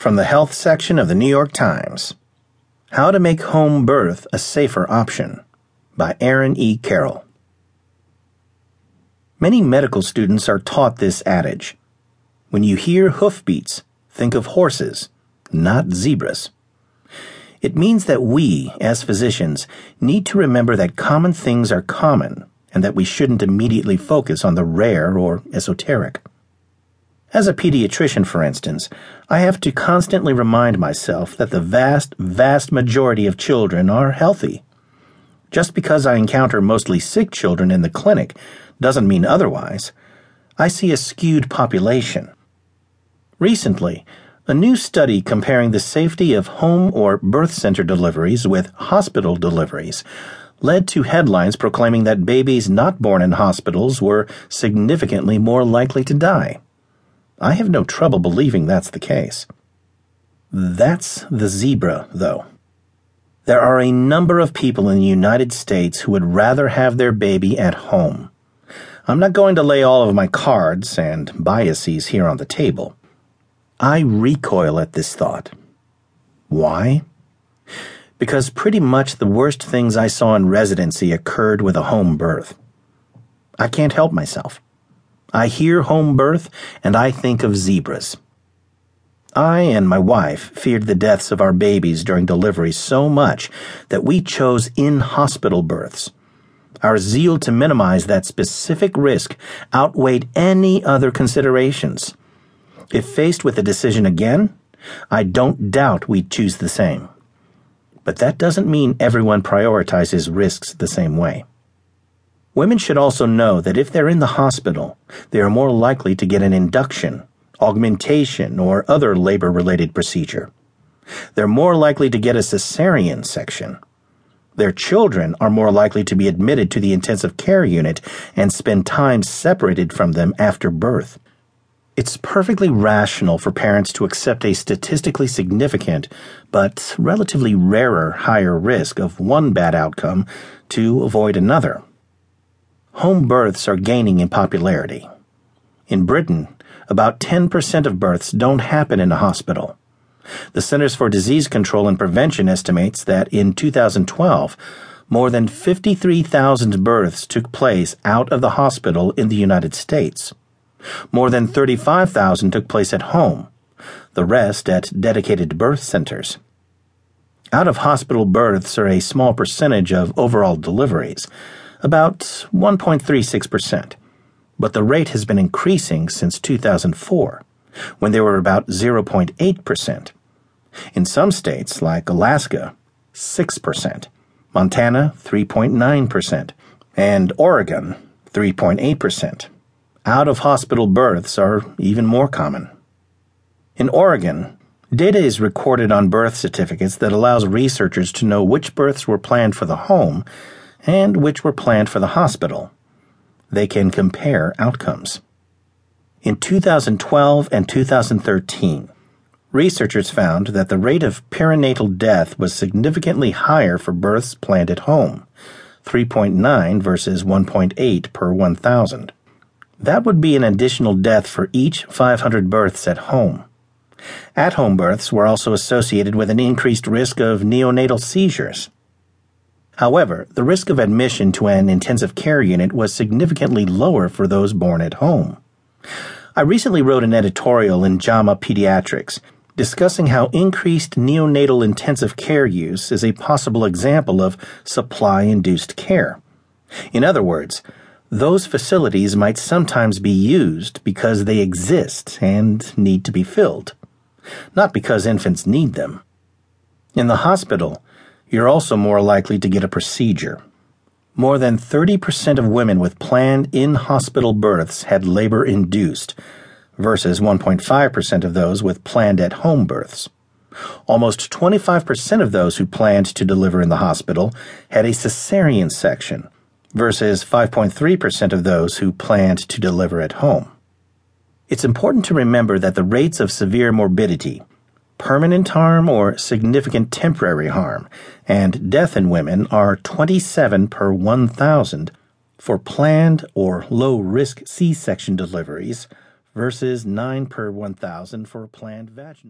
from the health section of the New York Times. How to Make Home Birth a Safer Option by Aaron E. Carroll. Many medical students are taught this adage. When you hear hoofbeats, think of horses, not zebras. It means that we, as physicians, need to remember that common things are common and that we shouldn't immediately focus on the rare or esoteric. As a pediatrician, for instance, I have to constantly remind myself that the vast, vast majority of children are healthy. Just because I encounter mostly sick children in the clinic doesn't mean otherwise. I see a skewed population. Recently, a new study comparing the safety of home or birth center deliveries with hospital deliveries led to headlines proclaiming that babies not born in hospitals were significantly more likely to die. I have no trouble believing that's the case. That's the zebra, though. There are a number of people in the United States who would rather have their baby at home. I'm not going to lay all of my cards and biases here on the table. I recoil at this thought. Why? Because pretty much the worst things I saw in residency occurred with a home birth. I can't help myself. I hear home birth, and I think of zebras. I and my wife feared the deaths of our babies during delivery so much that we chose in-hospital births. Our zeal to minimize that specific risk outweighed any other considerations. If faced with the decision again, I don't doubt we'd choose the same. But that doesn't mean everyone prioritizes risks the same way. Women should also know that if they're in the hospital, they are more likely to get an induction, augmentation, or other labor-related procedure. They're more likely to get a cesarean section. Their children are more likely to be admitted to the intensive care unit and spend time separated from them after birth. It's perfectly rational for parents to accept a statistically significant but relatively rarer higher risk of one bad outcome to avoid another. Home births are gaining in popularity. In Britain, about 10% of births don't happen in a hospital. The Centers for Disease Control and Prevention estimates that in 2012, more than 53,000 births took place out of the hospital in the United States. More than 35,000 took place at home, the rest at dedicated birth centers. Out-of-hospital births are a small percentage of overall deliveries, about 1.36%, but the rate has been increasing since 2004, when they were about 0.8%. In some states, like Alaska, 6%, Montana, 3.9%, and Oregon, 3.8%. Out-of-hospital births are even more common. In Oregon, data is recorded on birth certificates that allows researchers to know which births were planned for the home and which were planned for the hospital. They can compare outcomes. In 2012 and 2013, researchers found that the rate of perinatal death was significantly higher for births planned at home, 3.9 versus 1.8 per 1,000. That would be an additional death for each 500 births at home. At-home births were also associated with an increased risk of neonatal seizures. However, the risk of admission to an intensive care unit was significantly lower for those born at home. I recently wrote an editorial in JAMA Pediatrics discussing how increased neonatal intensive care use is a possible example of supply-induced care. In other words, those facilities might sometimes be used because they exist and need to be filled, not because infants need them. In the hospital, you're also more likely to get a procedure. More than 30% of women with planned in-hospital births had labor-induced, versus 1.5% of those with planned at-home births. Almost 25% of those who planned to deliver in the hospital had a cesarean section, versus 5.3% of those who planned to deliver at home. It's important to remember that the rates of severe morbidity, permanent harm or significant temporary harm, and death in women are 27 per 1,000 for planned or low-risk C-section deliveries versus 9 per 1,000 for planned vaginal.